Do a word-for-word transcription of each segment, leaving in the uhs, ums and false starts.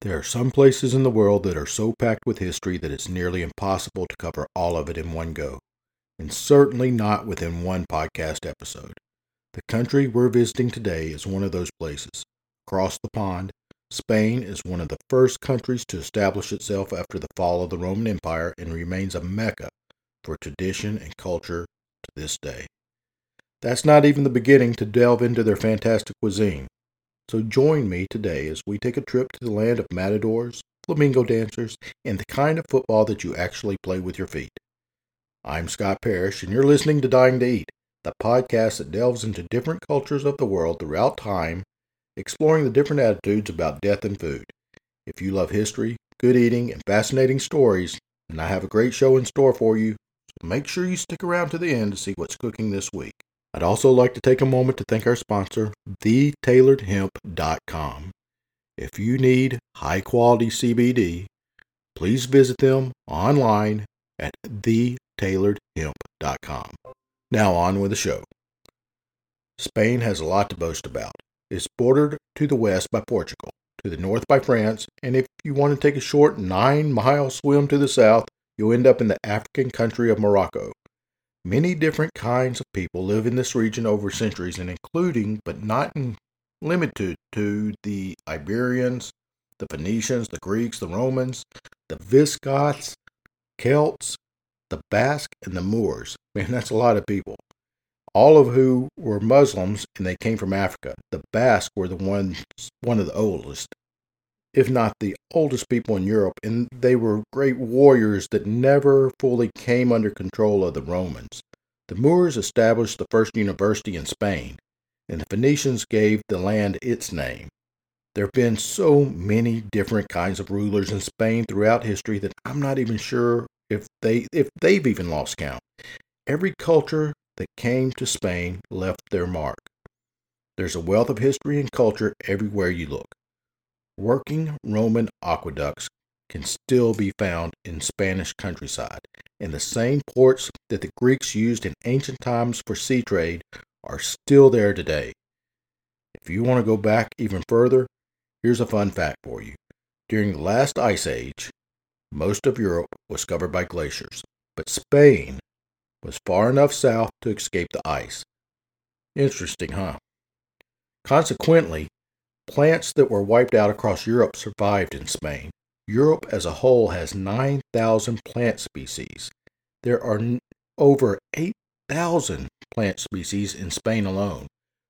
There are some places in the world that are so packed with history that it's nearly impossible to cover all of it in one go, and certainly not within one podcast episode. The country we're visiting today is one of those places. Across the pond, Spain is one of the first countries to establish itself after the fall of the Roman Empire and remains a mecca for tradition and culture to this day. That's not even the beginning to delve into their fantastic cuisine. So join me today as we take a trip to the land of matadors, flamingo dancers, and the kind of football that you actually play with your feet. I'm Scott Parrish, and you're listening to Dying to Eat, the podcast that delves into different cultures of the world throughout time, exploring the different attitudes about death and food. If you love history, good eating, and fascinating stories, then I have a great show in store for you, so make sure you stick around to the end to see what's cooking this week. I'd also like to take a moment to thank our sponsor, the tailored hemp dot com. If you need high-quality C B D, please visit them online at the tailored hemp dot com. Now on with the show. Spain has a lot to boast about. It's bordered to the west by Portugal, to the north by France, and if you want to take a short nine-mile swim to the south, you'll end up in the African country of Morocco. Many different kinds of people live in this region over centuries, and including, but not limited to, the Iberians, the Phoenicians, the Greeks, the Romans, the Visigoths, Celts, the Basque, and the Moors. Man, that's a lot of people. All of who were Muslims, and they came from Africa. The Basque were the ones, one of the oldest, if not the oldest people in Europe, and they were great warriors that never fully came under control of the Romans. The Moors established the first university in Spain, and the Phoenicians gave the land its name. There have been so many different kinds of rulers in Spain throughout history that I'm not even sure if they if they've even lost count. Every culture that came to Spain left their mark. There's a wealth of history and culture everywhere you look. Working Roman aqueducts can still be found in Spanish countryside, and the same ports that the Greeks used in ancient times for sea trade are still there today. If you want to go back even further, here's a fun fact for you. During the last ice age, most of Europe was covered by glaciers, but Spain was far enough south to escape the ice. Interesting, huh? Consequently, plants that were wiped out across Europe survived in Spain. Europe as a whole has nine thousand plant species. There are over eight thousand plant species in Spain alone,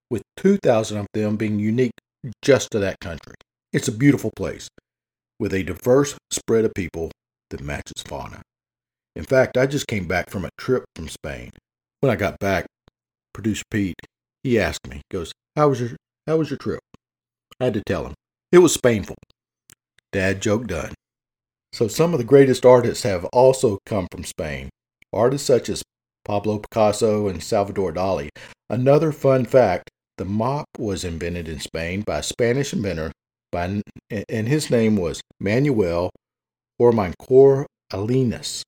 with two thousand of them being unique just to that country. It's a beautiful place, with a diverse spread of people that matches fauna. In fact, I just came back from a trip from Spain. When I got back, producer Pete, he asked me, he goes, how was your, how was your trip? I had to tell him. It was painful. Dad joke done. So some of the greatest artists have also come from Spain. Artists such as Pablo Picasso and Salvador Dali. Another fun fact, the mop was invented in Spain by a Spanish inventor, by, and his name was Manuel Hormincor Salinas.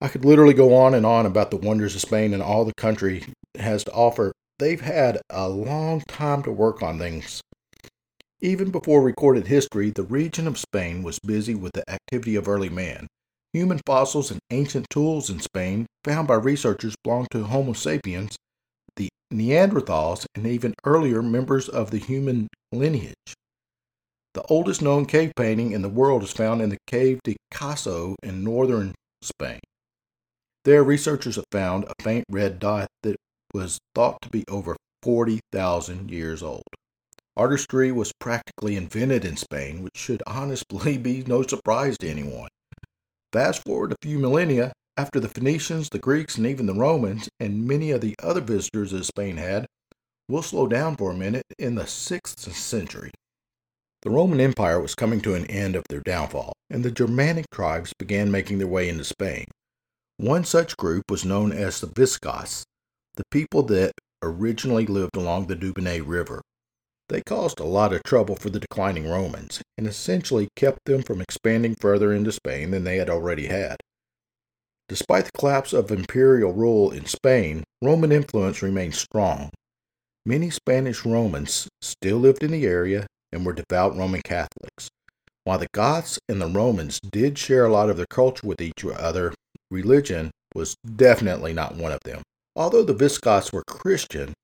I could literally go on and on about the wonders of Spain and all the country has to offer. They've had a long time to work on things. Even before recorded history, the region of Spain was busy with the activity of early man. Human fossils and ancient tools in Spain, found by researchers, belong to Homo sapiens, the Neanderthals, and even earlier members of the human lineage. The oldest known cave painting in the world is found in the Cave de Castillo in northern Spain. There, researchers have found a faint red dot that was thought to be over forty thousand years old. Artistry was practically invented in Spain, which should honestly be no surprise to anyone. Fast forward a few millennia, after the Phoenicians, the Greeks, and even the Romans, and many of the other visitors that Spain had, we'll slow down for a minute in the sixth century. The Roman Empire was coming to an end of their downfall, and the Germanic tribes began making their way into Spain. One such group was known as the Visigoths, the people that originally lived along the Duero River. They caused a lot of trouble for the declining Romans, and essentially kept them from expanding further into Spain than they had already had. Despite the collapse of imperial rule in Spain, Roman influence remained strong. Many Spanish Romans still lived in the area and were devout Roman Catholics. While the Goths and the Romans did share a lot of their culture with each other, religion was definitely not one of them. Although the Visigoths were Christian,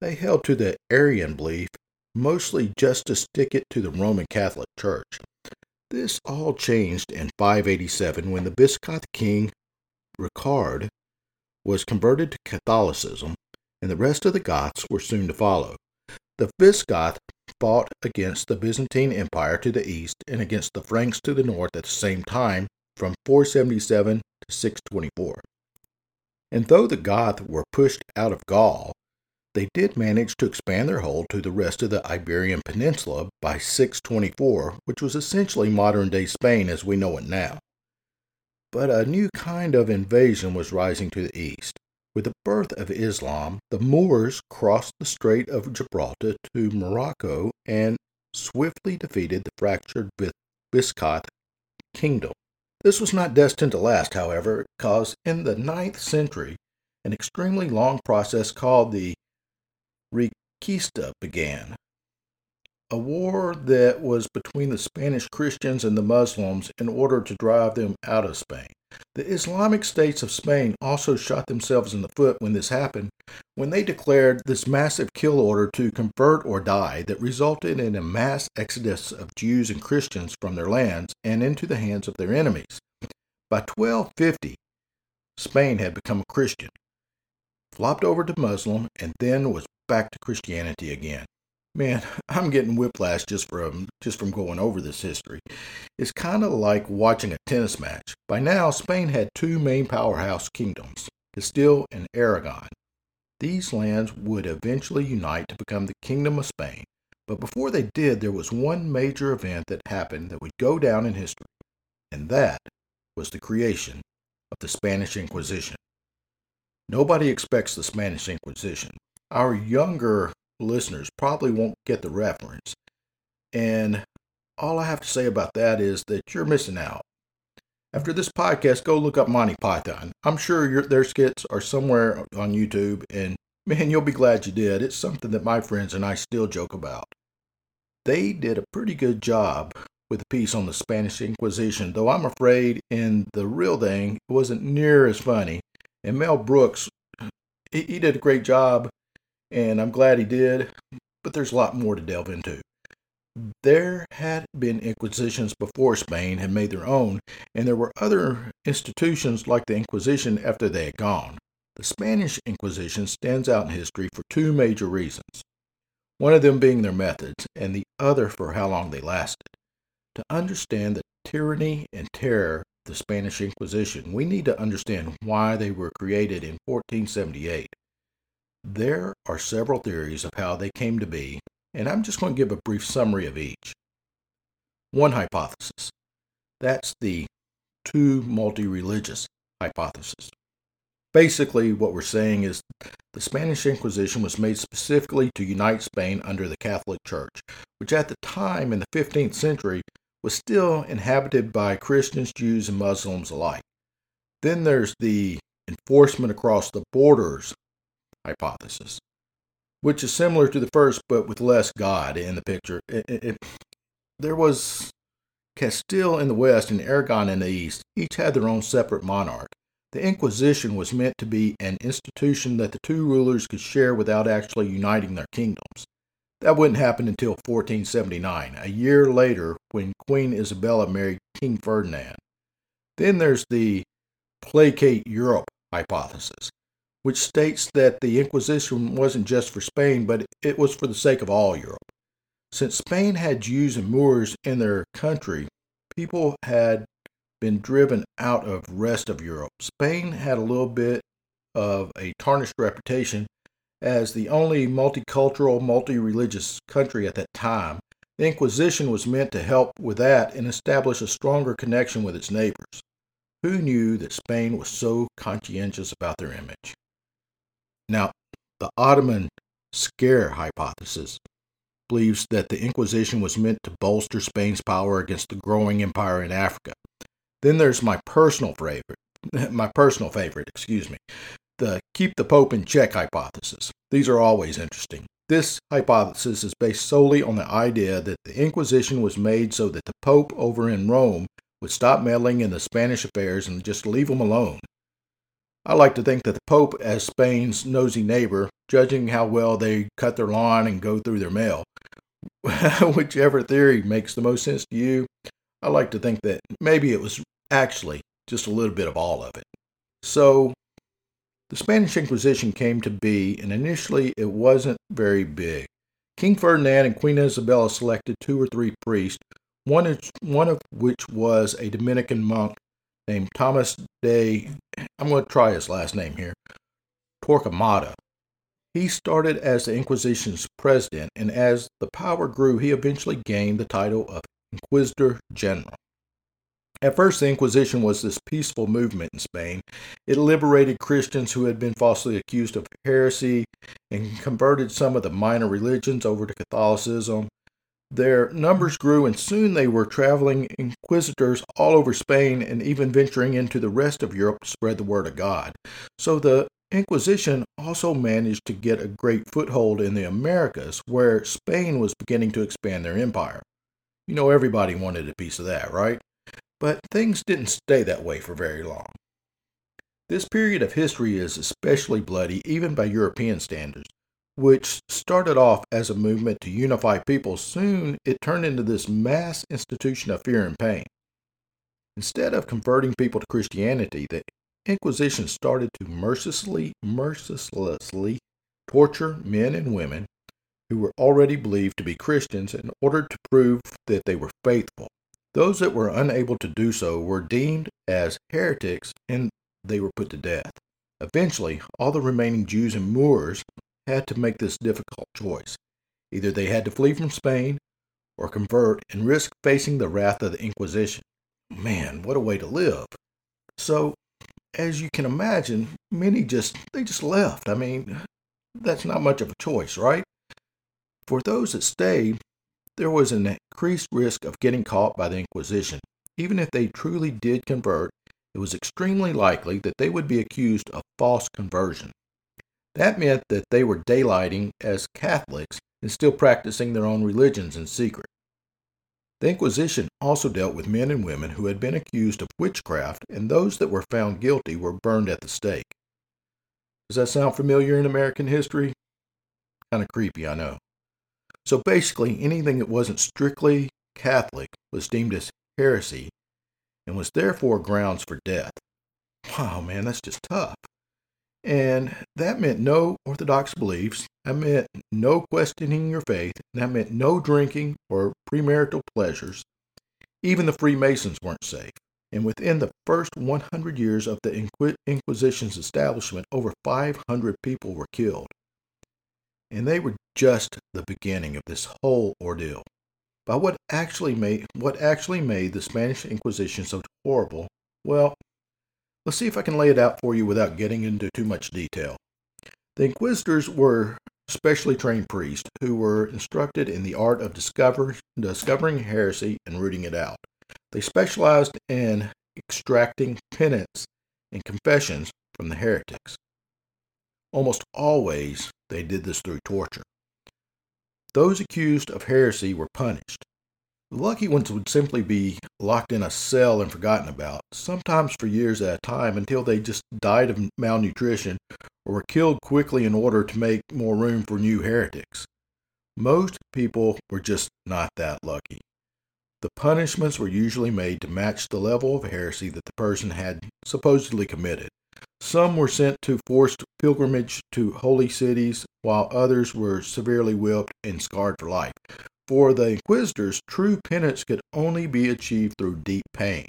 they held to the Arian belief, mostly just to stick it to the Roman Catholic Church. This all changed in five eighty-seven when the Visigoth king Ricard was converted to Catholicism, and the rest of the Goths were soon to follow. The Visigoths fought against the Byzantine Empire to the east and against the Franks to the north at the same time, from four seventy-seven to six twenty-four. And though the Goths were pushed out of Gaul, they did manage to expand their hold to the rest of the Iberian Peninsula by six twenty-four, which was essentially modern-day Spain as we know it now. But a new kind of invasion was rising to the east. With the birth of Islam, the Moors crossed the Strait of Gibraltar to Morocco and swiftly defeated the fractured Visigoth kingdom. This was not destined to last, however, because in the ninth century, an extremely long process called the Reconquista began, a war that was between the Spanish Christians and the Muslims in order to drive them out of Spain. The Islamic states of Spain also shot themselves in the foot when this happened, when they declared this massive kill order to convert or die that resulted in a mass exodus of Jews and Christians from their lands and into the hands of their enemies. By twelve fifty, Spain had become a Christian, flopped over to Muslim, and then was back to Christianity again. Man, I'm getting whiplash just from just from going over this history. It's kind of like watching a tennis match. By now, Spain had two main powerhouse kingdoms, Castile and Aragon. These lands would eventually unite to become the Kingdom of Spain. But before they did, there was one major event that happened that would go down in history, and that was the creation of the Spanish Inquisition. Nobody expects the Spanish Inquisition. Our younger listeners probably won't get the reference, and all I have to say about that is that you're missing out. After this podcast, go look up Monty Python. I'm sure your, their skits are somewhere on YouTube, and man, you'll be glad you did. It's something that my friends and I still joke about. They did a pretty good job with a piece on the Spanish Inquisition, though I'm afraid in the real thing, it wasn't near as funny, and Mel Brooks, he, he did a great job, and I'm glad he did, but there's a lot more to delve into. There had been inquisitions before Spain had made their own, and there were other institutions like the Inquisition after they had gone. The Spanish Inquisition stands out in history for two major reasons, one of them being their methods, and the other for how long they lasted. To understand the tyranny and terror of the Spanish Inquisition, we need to understand why they were created in fourteen seventy-eight. There are several theories of how they came to be, and I'm just going to give a brief summary of each. One hypothesis. That's the two multi-religious hypothesis. Basically, what we're saying is the Spanish Inquisition was made specifically to unite Spain under the Catholic Church, which at the time in the fifteenth century was still inhabited by Christians, Jews, and Muslims alike. Then there's the enforcement across the borders hypothesis, which is similar to the first but with less God in the picture. It, it, it, there was Castile in the west and Aragon in the east. Each had their own separate monarch. The Inquisition was meant to be an institution that the two rulers could share without actually uniting their kingdoms. That wouldn't happen until fourteen seventy-nine, a year later when Queen Isabella married King Ferdinand. Then there's the placate Europe hypothesis, which states that the Inquisition wasn't just for Spain, but it was for the sake of all Europe. Since Spain had Jews and Moors in their country, people had been driven out of the rest of Europe. Spain had a little bit of a tarnished reputation as the only multicultural, multi-religious country at that time. The Inquisition was meant to help with that and establish a stronger connection with its neighbors. Who knew that Spain was so conscientious about their image? Now, the Ottoman scare hypothesis believes that the Inquisition was meant to bolster Spain's power against the growing empire in Africa. Then there's my personal favorite, my personal favorite, excuse me, the keep the Pope in check hypothesis. These are always interesting. This hypothesis is based solely on the idea that the Inquisition was made so that the Pope over in Rome would stop meddling in the Spanish affairs and just leave them alone. I like to think that the Pope, as Spain's nosy neighbor, judging how well they cut their lawn and go through their mail, whichever theory makes the most sense to you, I like to think that maybe it was actually just a little bit of all of it. So, the Spanish Inquisition came to be, and initially it wasn't very big. King Ferdinand and Queen Isabella selected two or three priests, one of, one of which was a Dominican monk named Thomas de, I'm going to try his last name here, Torquemada. He started as the Inquisition's president, and as the power grew, he eventually gained the title of Inquisitor General. At first, the Inquisition was this peaceful movement in Spain. It liberated Christians who had been falsely accused of heresy and converted some of the minor religions over to Catholicism. Their numbers grew, and soon they were traveling inquisitors all over Spain and even venturing into the rest of Europe to spread the word of God. So the Inquisition also managed to get a great foothold in the Americas, where Spain was beginning to expand their empire. You know, everybody wanted a piece of that, right? But things didn't stay that way for very long. This period of history is especially bloody, even by European standards, which started off as a movement to unify people. Soon, it turned into this mass institution of fear and pain. Instead of converting people to Christianity, the Inquisition started to mercilessly, mercilessly torture men and women who were already believed to be Christians in order to prove that they were faithful. Those that were unable to do so were deemed as heretics, and they were put to death. Eventually, all the remaining Jews and Moors had to make this difficult choice. Either they had to flee from Spain or convert and risk facing the wrath of the Inquisition. Man, what a way to live. So, as you can imagine, many just, they just left. I mean, that's not much of a choice, right? For those that stayed, there was an increased risk of getting caught by the Inquisition. Even if they truly did convert, it was extremely likely that they would be accused of false conversion. That meant that they were daylighting as Catholics and still practicing their own religions in secret. The Inquisition also dealt with men and women who had been accused of witchcraft, and those that were found guilty were burned at the stake. Does that sound familiar in American history? Kind of creepy, I know. So basically, anything that wasn't strictly Catholic was deemed as heresy and was therefore grounds for death. Wow, man, that's just tough. And that meant no Orthodox beliefs. That meant no questioning your faith. That meant no drinking or premarital pleasures. Even the Freemasons weren't safe. And within the first one hundred years of the Inquis- Inquisition's establishment, over five hundred people were killed. And they were just the beginning of this whole ordeal. By what actually made what actually made the Spanish Inquisition so horrible, well, let's see if I can lay it out for you without getting into too much detail. The Inquisitors were specially trained priests who were instructed in the art of discover, discovering heresy and rooting it out. They specialized in extracting penance and confessions from the heretics. Almost always, they did this through torture. Those accused of heresy were punished. The lucky ones would simply be locked in a cell and forgotten about, sometimes for years at a time, until they just died of malnutrition or were killed quickly in order to make more room for new heretics. Most people were just not that lucky. The punishments were usually made to match the level of heresy that the person had supposedly committed. Some were sent to forced pilgrimage to holy cities, while others were severely whipped and scarred for life. For the Inquisitors, true penance could only be achieved through deep pain.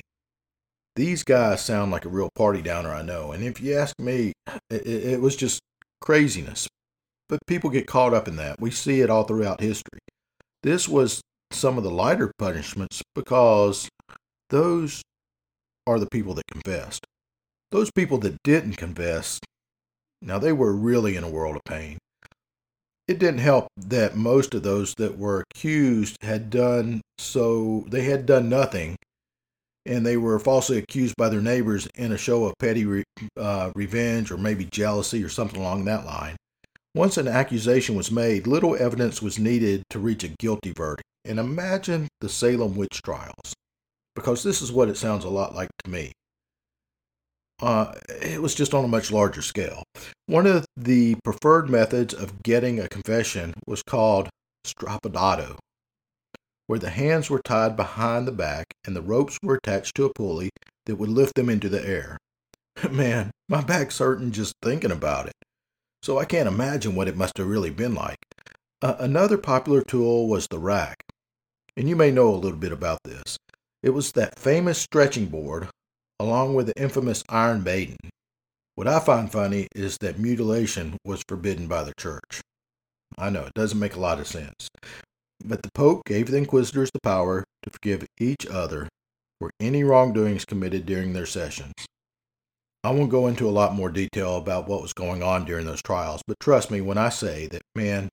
These guys sound like a real party downer, I know, and if you ask me, it, it was just craziness. But people get caught up in that. We see it all throughout history. This was some of the lighter punishments because those are the people that confessed. Those people that didn't confess, now they were really in a world of pain. It didn't help that most of those that were accused had done so, they had done nothing, and they were falsely accused by their neighbors in a show of petty re, uh, revenge or maybe jealousy or something along that line. Once an accusation was made, little evidence was needed to reach a guilty verdict. And imagine the Salem witch trials, because this is what it sounds a lot like to me. Uh, it was just on a much larger scale. One of the preferred methods of getting a confession was called strappadato, where the hands were tied behind the back and the ropes were attached to a pulley that would lift them into the air. Man, my back's hurting just thinking about it, so I can't imagine what it must have really been like. Uh, another popular tool was the rack, and you may know a little bit about this. It was that famous stretching board, along with the infamous Iron Maiden. What I find funny is that mutilation was forbidden by the church. I know, it doesn't make a lot of sense. But the Pope gave the inquisitors the power to forgive each other for any wrongdoings committed during their sessions. I won't go into a lot more detail about what was going on during those trials, but trust me when I say that, man,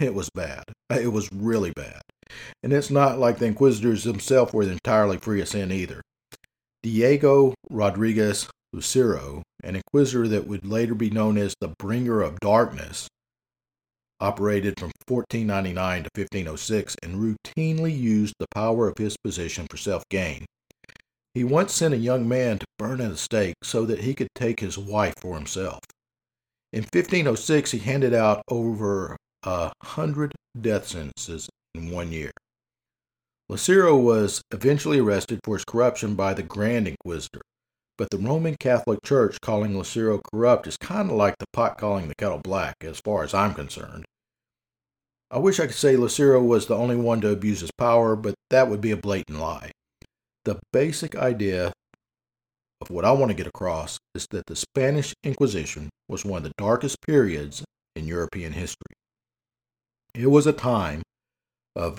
it was bad. It was really bad. And it's not like the inquisitors themselves were entirely free of sin either. Diego Rodriguez Lucero, an inquisitor that would later be known as the Bringer of Darkness, operated from fourteen ninety-nine to fifteen oh six and routinely used the power of his position for self-gain. He once sent a young man to burn at a stake so that he could take his wife for himself. In fifteen oh six, he handed out over a hundred death sentences in one year. Lucero was eventually arrested for his corruption by the Grand Inquisitor, but the Roman Catholic Church calling Lucero corrupt is kind of like the pot calling the kettle black, as far as I'm concerned. I wish I could say Lucero was the only one to abuse his power, but that would be a blatant lie. The basic idea of what I want to get across is that the Spanish Inquisition was one of the darkest periods in European history. It was a time of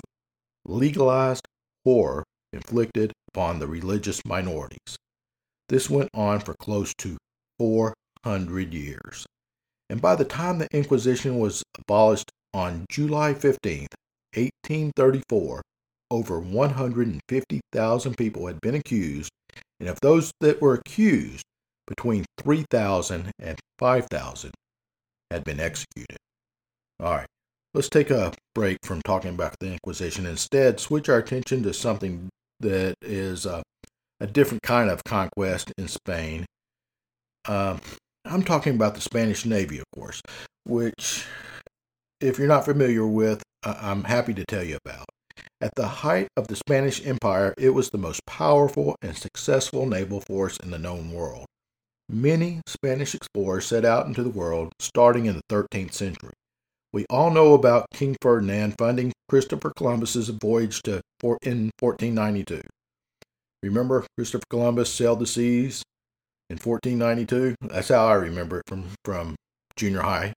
legalized horror inflicted upon the religious minorities. This went on for close to four hundred years, and by the time the Inquisition was abolished on July fifteenth, eighteen thirty-four, over one hundred fifty thousand people had been accused, and of those that were accused, between three thousand and five thousand had been executed. All right, let's take a break from talking about the Inquisition. Instead, switch our attention to something that is a, a different kind of conquest in Spain. Um, I'm talking about the Spanish Navy, of course, which, if you're not familiar with, uh, I'm happy to tell you about. At the height of the Spanish Empire, it was the most powerful and successful naval force in the known world. Many Spanish explorers set out into the world starting in the thirteenth century. We all know about King Ferdinand funding Christopher Columbus's voyage to in fourteen ninety-two. Remember, Christopher Columbus sailed the seas in fourteen ninety-two? That's how I remember it from, from junior high.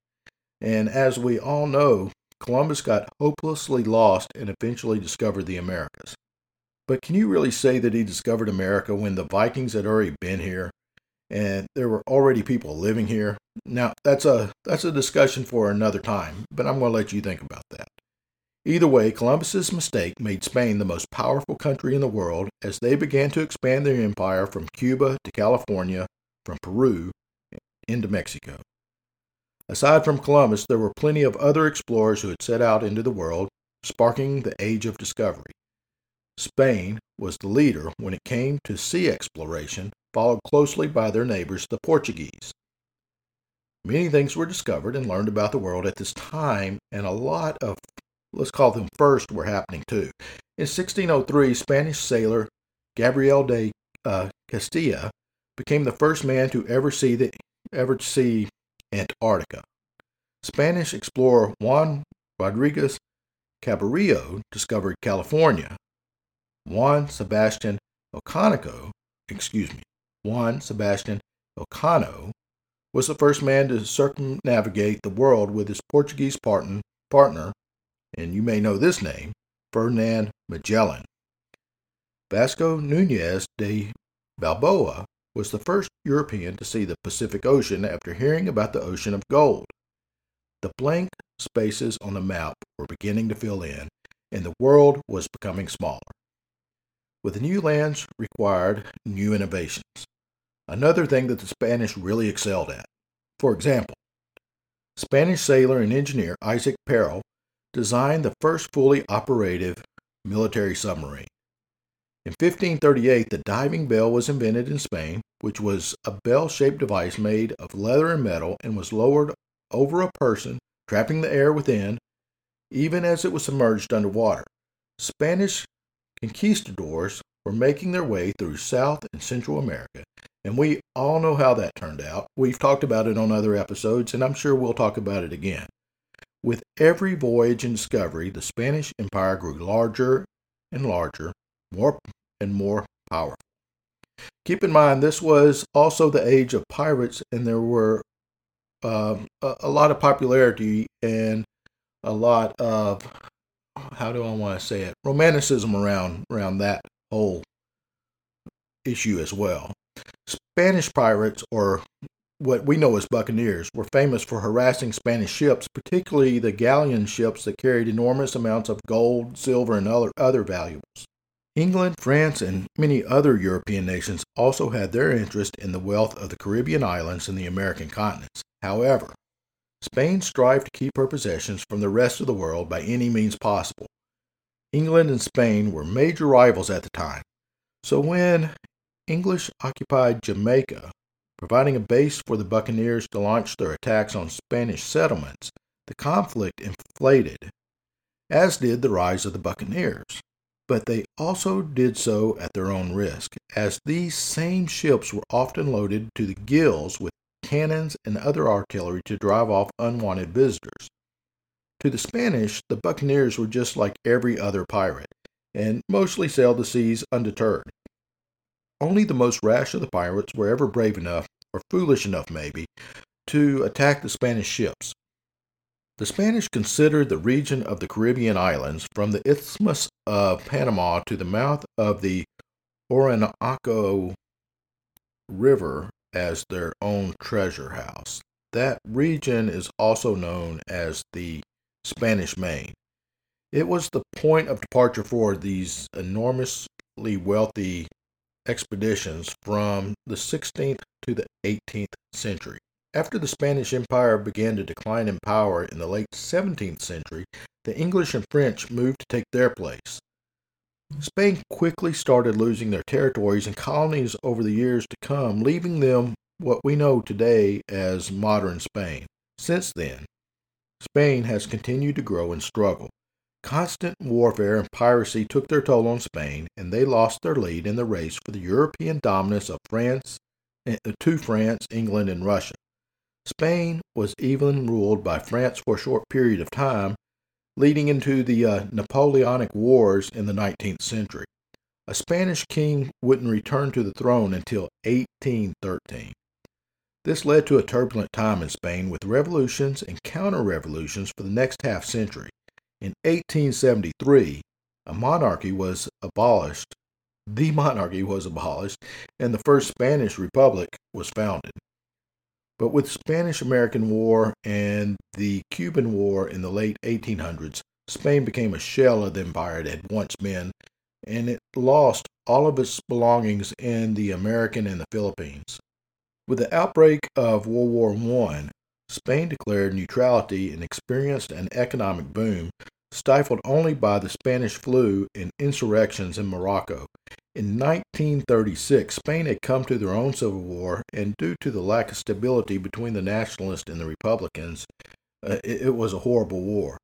And as we all know, Columbus got hopelessly lost and eventually discovered the Americas. But can you really say that he discovered America when the Vikings had already been here and there were already people living here? Now, that's a that's a discussion for another time, but I'm going to let you think about that. Either way, Columbus's mistake made Spain the most powerful country in the world as they began to expand their empire from Cuba to California, from Peru, into Mexico. Aside from Columbus, there were plenty of other explorers who had set out into the world, sparking the Age of Discovery. Spain was the leader when it came to sea exploration, followed closely by their neighbors, the Portuguese. Many things were discovered and learned about the world at this time, and a lot of, let's call them first, were happening too. In sixteen oh three, Spanish sailor Gabriel de uh, Castilla became the first man to ever see the ever see Antarctica. Spanish explorer Juan Rodriguez Cabrillo discovered California. Juan Sebastián Elcano, excuse me, Juan Sebastián Elcano was the first man to circumnavigate the world with his Portuguese partner, partner, and you may know this name, Ferdinand Magellan. Vasco Núñez de Balboa was the first European to see the Pacific Ocean after hearing about the Ocean of Gold. The blank spaces on the map were beginning to fill in, and the world was becoming smaller. With new lands required new innovations. Another thing that the Spanish really excelled at. For example, Spanish sailor and engineer Isaac Peral designed the first fully operative military submarine. In fifteen thirty-eight, the diving bell was invented in Spain, which was a bell-shaped device made of leather and metal and was lowered over a person, trapping the air within, even as it was submerged underwater. Spanish conquistadors were making their way through South and Central America, and we all know how that turned out. We've talked about it on other episodes, and I'm sure we'll talk about it again. With every voyage and discovery, the Spanish Empire grew larger and larger, more and more powerful. Keep in mind, this was also the age of pirates, and there were um, a, a lot of popularity and a lot of, how do I want to say it, romanticism around around that whole issue as well. Spanish pirates, or what we know as buccaneers, were famous for harassing Spanish ships, particularly the galleon ships that carried enormous amounts of gold, silver, and other, other valuables. England, France, and many other European nations also had their interest in the wealth of the Caribbean islands and the American continents. However, Spain strived to keep her possessions from the rest of the world by any means possible. England and Spain were major rivals at the time, so when English occupied Jamaica, providing a base for the buccaneers to launch their attacks on Spanish settlements, the conflict inflated, as did the rise of the buccaneers. But they also did so at their own risk, as these same ships were often loaded to the gills with cannons and other artillery to drive off unwanted visitors. To the Spanish, the buccaneers were just like every other pirate, and mostly sailed the seas undeterred. Only the most rash of the pirates were ever brave enough, or foolish enough maybe, to attack the Spanish ships. The Spanish considered the region of the Caribbean islands, from the Isthmus of Panama to the mouth of the Orinoco River, as their own treasure house. That region is also known as the Spanish Main. It was the point of departure for these enormously wealthy expeditions from the sixteenth to the eighteenth century. After the Spanish Empire began to decline in power in the late seventeenth century, the English and French moved to take their place. Spain quickly started losing their territories and colonies over the years to come, leaving them what we know today as modern Spain. Since then, Spain has continued to grow and struggle. Constant warfare and piracy took their toll on Spain, and they lost their lead in the race for the European dominance of France to France, England, and Russia. Spain was even ruled by France for a short period of time, leading into the uh, Napoleonic Wars in the nineteenth century. A Spanish king wouldn't return to the throne until eighteen thirteen. This led to a turbulent time in Spain, with revolutions and counter-revolutions for the next half century. In eighteen seventy-three, a monarchy was abolished, the monarchy was abolished, and the first Spanish Republic was founded. But with the Spanish-American War and the Cuban War in the late eighteen hundreds, Spain became a shell of the empire it had once been, and it lost all of its belongings in the American and the Philippines. With the outbreak of World War One, Spain declared neutrality and experienced an economic boom, stifled only by the Spanish flu and insurrections in Morocco. In nineteen thirty-six, Spain had come to their own civil war, and due to the lack of stability between the Nationalists and the Republicans, uh, it, it was a horrible war.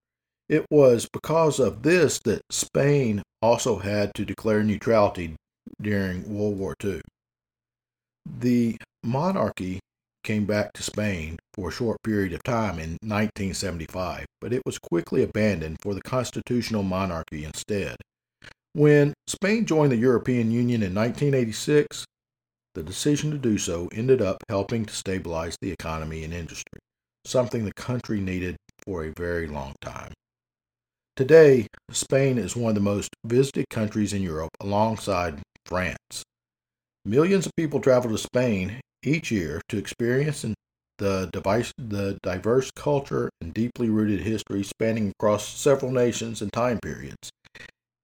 It was because of this that Spain also had to declare neutrality during World War Two. The monarchy came back to Spain for a short period of time in nineteen seventy-five, but it was quickly abandoned for the constitutional monarchy instead. When Spain joined the European Union in nineteen eighty-six, the decision to do so ended up helping to stabilize the economy and industry, something the country needed for a very long time. Today, Spain is one of the most visited countries in Europe, alongside France. Millions of people travel to Spain each year to experience the device, the diverse culture and deeply rooted history spanning across several nations and time periods.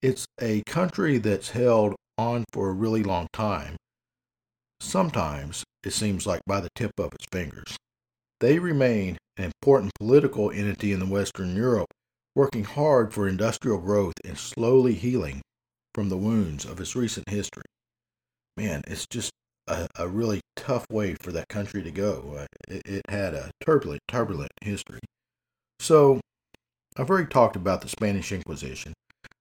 It's a country that's held on for a really long time. Sometimes, it seems like by the tip of its fingers. They remain an important political entity in Western Europe, working hard for industrial growth and slowly healing from the wounds of its recent history. Man, it's just a, a really tough way for that country to go. It, it had a turbulent, turbulent history. So, I've already talked about the Spanish Inquisition,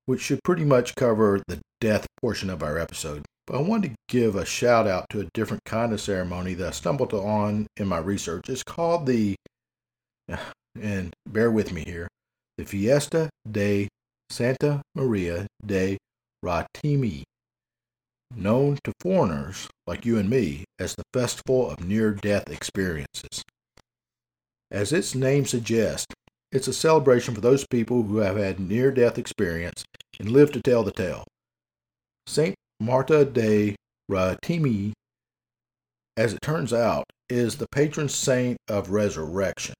which should pretty much cover the death portion of our episode, but I wanted to give a shout out to a different kind of ceremony that I stumbled on in my research. It's called the, and bear with me here, the Fiesta de Santa Maria de Ratimi, known to foreigners like you and me as the Festival of Near-Death Experiences. As its name suggests, it's a celebration for those people who have had near-death experience and live to tell the tale. Saint Marta de Ratimi, as it turns out, is the patron saint of resurrection.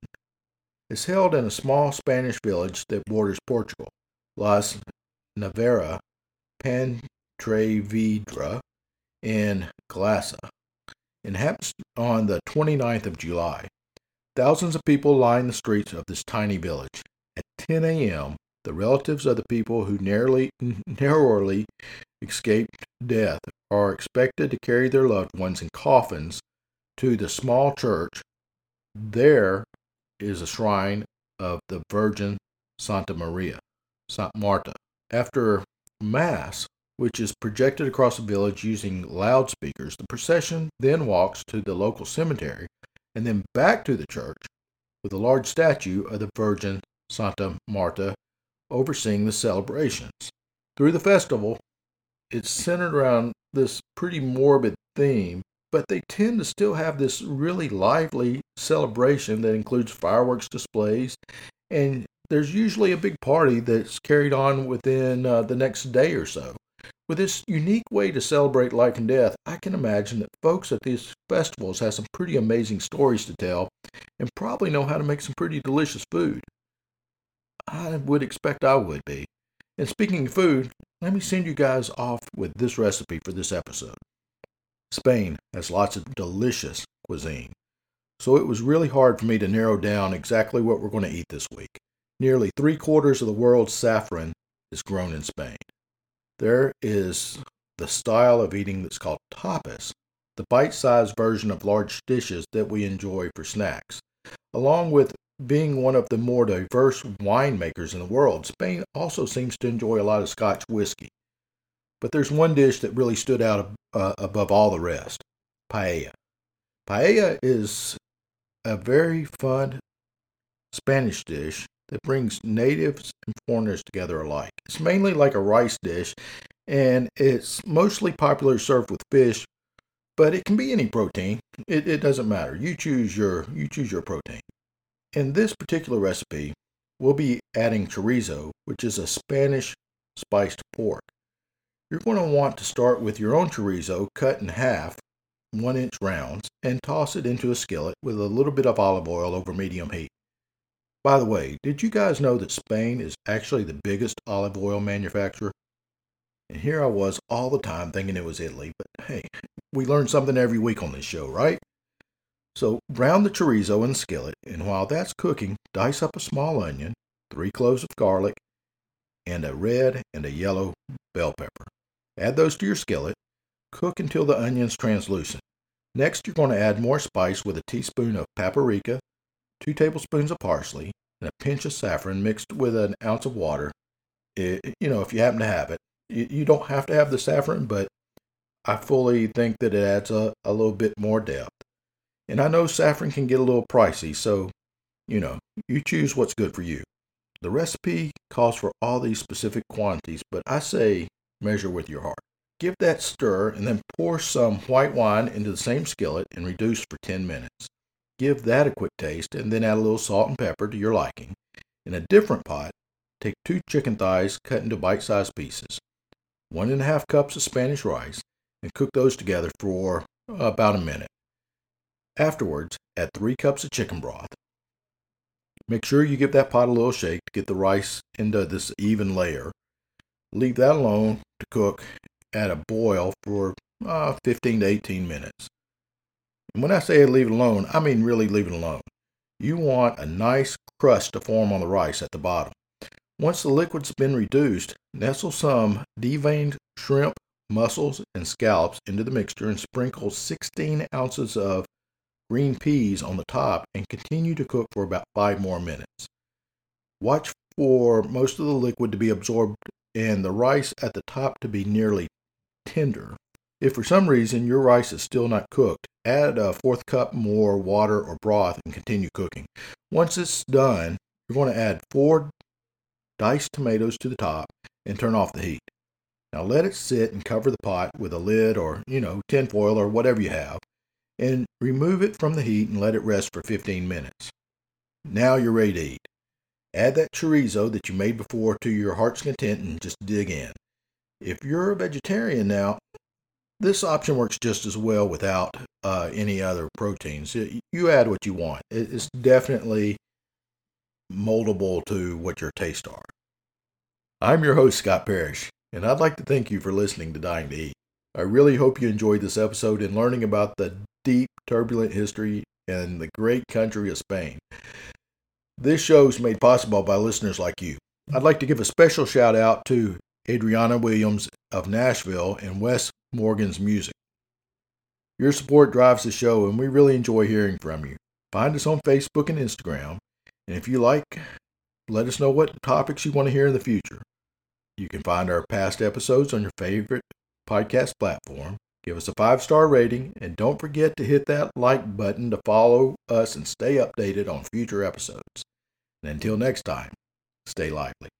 It's held in a small Spanish village that borders Portugal, Las Navera Pantrevedra in Glassa, and happens on the twenty-ninth of July. Thousands of people line the streets of this tiny village. At ten a.m., the relatives of the people who narrowly, narrowly escaped death are expected to carry their loved ones in coffins to the small church. There is a shrine of the Virgin Santa Maria, Saint Marta. After Mass, which is projected across the village using loudspeakers, the procession then walks to the local cemetery and then back to the church with a large statue of the Virgin Santa Marta overseeing the celebrations. Through the festival, it's centered around this pretty morbid theme, but they tend to still have this really lively celebration that includes fireworks displays, and there's usually a big party that's carried on within uh, the next day or so. With this unique way to celebrate life and death, I can imagine that folks at these festivals have some pretty amazing stories to tell and probably know how to make some pretty delicious food. I would expect I would be. And speaking of food, let me send you guys off with this recipe for this episode. Spain has lots of delicious cuisine, so it was really hard for me to narrow down exactly what we're going to eat this week. Nearly three quarters of the world's saffron is grown in Spain. There is the style of eating that's called tapas, the bite-sized version of large dishes that we enjoy for snacks. Along with being one of the more diverse winemakers in the world, Spain also seems to enjoy a lot of Scotch whiskey. But there's one dish that really stood out uh, above all the rest, paella. Paella is a very fun Spanish dish that brings natives and foreigners together alike. It's mainly like a rice dish, and it's mostly popular served with fish, but it can be any protein. It, it doesn't matter. You choose your you choose your protein. In this particular recipe, we'll be adding chorizo, which is a Spanish spiced pork. You're going to want to start with your own chorizo, cut in half, one-inch rounds, and toss it into a skillet with a little bit of olive oil over medium heat. By the way, did you guys know that Spain is actually the biggest olive oil manufacturer? And here I was all the time thinking it was Italy, but hey, we learn something every week on this show, right? So, brown the chorizo in the skillet, and while that's cooking, dice up a small onion, three cloves of garlic, and a red and a yellow bell pepper. Add those to your skillet. Cook until the onion's translucent. Next, you're going to add more spice with a teaspoon of paprika, two tablespoons of parsley, and a pinch of saffron mixed with an ounce of water. It, you know, if you happen to have it. You, you don't have to have the saffron, but I fully think that it adds a, a little bit more depth. And I know saffron can get a little pricey, so, you know, you choose what's good for you. The recipe calls for all these specific quantities, but I say measure with your heart. Give that stir and then pour some white wine into the same skillet and reduce for ten minutes. Give that a quick taste, and then add a little salt and pepper to your liking. In a different pot, take two chicken thighs cut into bite-sized pieces, one and a half cups of Spanish rice, and cook those together for about a minute. Afterwards, add three cups of chicken broth. Make sure you give that pot a little shake to get the rice into this even layer. Leave that alone to cook at a boil for uh, fifteen to eighteen minutes. When I say leave it alone, I mean really leave it alone. You want a nice crust to form on the rice at the bottom. Once the liquid's been reduced, nestle some deveined shrimp, mussels, and scallops into the mixture and sprinkle sixteen ounces of green peas on the top and continue to cook for about five more minutes. Watch for most of the liquid to be absorbed and the rice at the top to be nearly tender. If for some reason your rice is still not cooked, add a fourth cup more water or broth and continue cooking. Once it's done, you're going to add four diced tomatoes to the top and turn off the heat. Now let it sit and cover the pot with a lid or, you know, tin foil or whatever you have, and remove it from the heat and let it rest for fifteen minutes. Now you're ready to eat. Add that chorizo that you made before to your heart's content and just dig in. If you're a vegetarian now, this option works just as well without uh, any other proteins. You add what you want. It's definitely moldable to what your tastes are. I'm your host, Scott Parrish, and I'd like to thank you for listening to Dying to Eat. I really hope you enjoyed this episode in learning about the deep, turbulent history and the great country of Spain. This show is made possible by listeners like you. I'd like to give a special shout out to Adriana Williams of Nashville and Wes Morgan's Music. Your support drives the show, and we really enjoy hearing from you. Find us on Facebook and Instagram, and if you like, let us know what topics you want to hear in the future. You can find our past episodes on your favorite podcast platform. Give us a five-star rating, and don't forget to hit that like button to follow us and stay updated on future episodes. And until next time, stay lively.